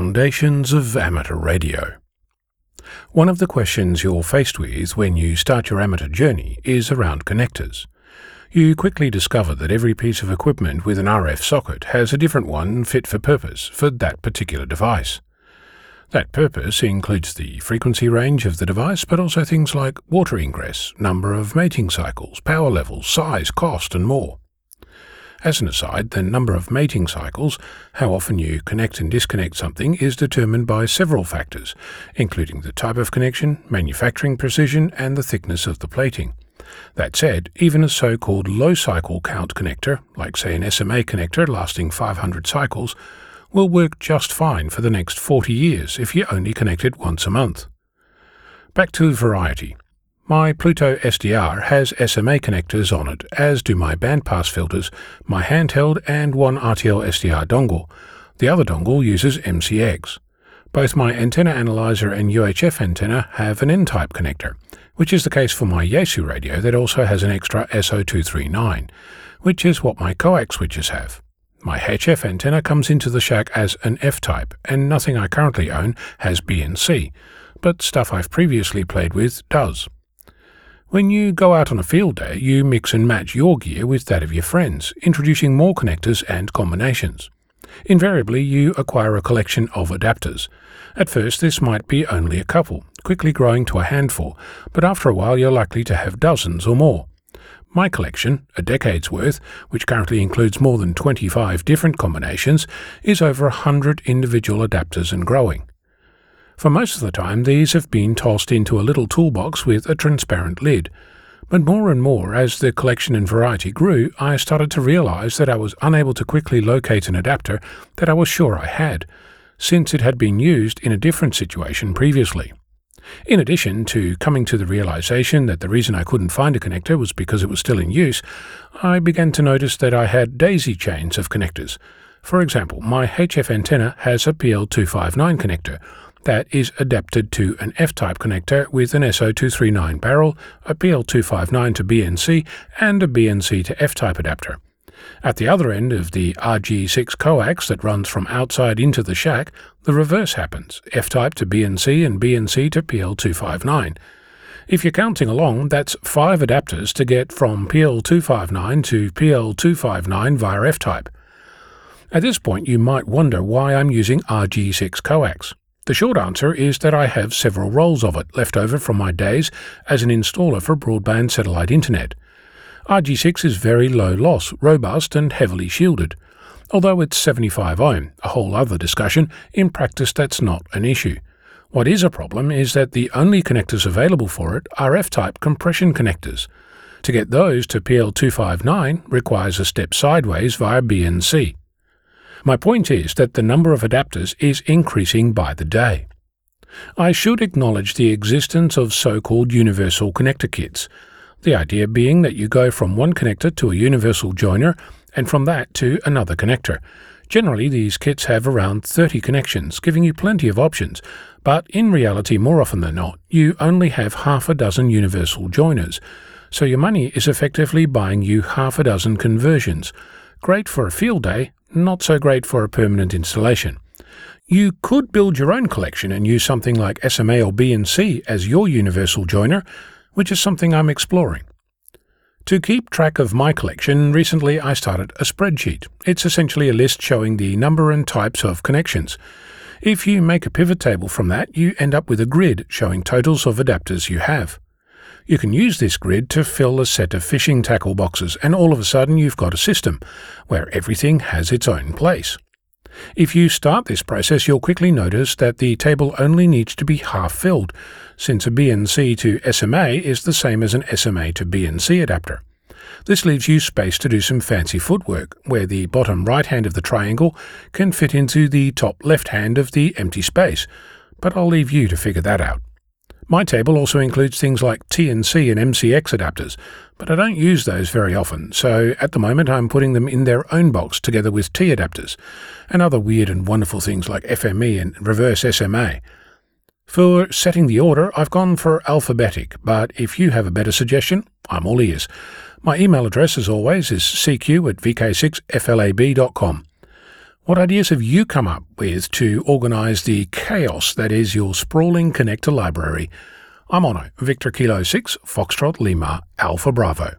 Foundations of Amateur Radio. One of the questions you're faced with when you start your amateur journey is around connectors. You quickly discover that every piece of equipment with an RF socket has a different one fit for purpose for that particular device. That purpose includes the frequency range of the device, but also things like water ingress, number of mating cycles, power levels, size, cost, and more. As an aside, the number of mating cycles, how often you connect and disconnect something, is determined by several factors, including the type of connection, manufacturing precision, and the thickness of the plating. That said, even a so-called low-cycle count connector, like say an SMA connector lasting 500 cycles, will work just fine for the next 40 years if you only connect it once a month. Back to variety. My Pluto SDR has SMA connectors on it, as do my bandpass filters, my handheld, and one RTL-SDR dongle. The other dongle uses MCX. Both my antenna analyzer and UHF antenna have an N-type connector, which is the case for my Yaesu radio that also has an extra SO239, which is what my coax switches have. My HF antenna comes into the shack as an F-type, and nothing I currently own has BNC, but stuff I've previously played with does. When you go out on a field day, you mix and match your gear with that of your friends, introducing more connectors and combinations. Invariably, you acquire a collection of adapters. At first, this might be only a couple, quickly growing to a handful, but after a while you're likely to have dozens or more. My collection, a decade's worth, which currently includes more than 25 different combinations, is over 100 individual adapters and growing. For most of the time, these have been tossed into a little toolbox with a transparent lid. But more and more, as the collection and variety grew, I started to realize that I was unable to quickly locate an adapter that I was sure I had, since it had been used in a different situation previously. In addition to coming to the realization that the reason I couldn't find a connector was because it was still in use, I began to notice that I had daisy chains of connectors. For example, my HF antenna has a PL259 connector that is adapted to an F-type connector with an SO239 barrel, a PL259 to BNC, and a BNC to F-type adapter. At the other end of the RG6 coax that runs from outside into the shack, the reverse happens, F-type to BNC and BNC to PL259. If you're counting along, that's 5 adapters to get from PL259 to PL259 via F-type. At this point, you might wonder why I'm using RG6 coax. The short answer is that I have several rolls of it left over from my days as an installer for broadband satellite internet. RG6 is very low loss, robust, and heavily shielded. Although it's 75 ohm, a whole other discussion, in practice that's not an issue. What is a problem is that the only connectors available for it are F-type compression connectors. To get those to PL259 requires a step sideways via BNC. My point is that the number of adapters is increasing by the day. I should acknowledge the existence of so-called universal connector kits, the idea being that you go from one connector to a universal joiner and from that to another connector. Generally, these kits have around 30 connections, giving you plenty of options, but in reality, more often than not, you only have half a dozen universal joiners, so your money is effectively buying you half a dozen conversions. Great for a field day, not so great for a permanent installation. You could build your own collection and use something like SMA or BNC as your universal joiner, which is something I'm exploring. To keep track of my collection, recently I started a spreadsheet. It's essentially a list showing the number and types of connections. If you make a pivot table from that, you end up with a grid showing totals of adapters you have. You can use this grid to fill a set of fishing tackle boxes, and all of a sudden you've got a system where everything has its own place. If you start this process, you'll quickly notice that the table only needs to be half filled, since a BNC to SMA is the same as an SMA to BNC adapter. This leaves you space to do some fancy footwork, where the bottom right hand of the triangle can fit into the top left hand of the empty space, but I'll leave you to figure that out. My table also includes things like TNC and MCX adapters, but I don't use those very often, so at the moment I'm putting them in their own box together with T adapters, and other weird and wonderful things like FME and reverse SMA. For setting the order, I've gone for alphabetic, but if you have a better suggestion, I'm all ears. My email address, as always, is cq@vk6flab.com. What ideas have you come up with to organise the chaos that is your sprawling connector library? I'm Ono, Victor Kilo 6, Foxtrot Lima, Alpha Bravo.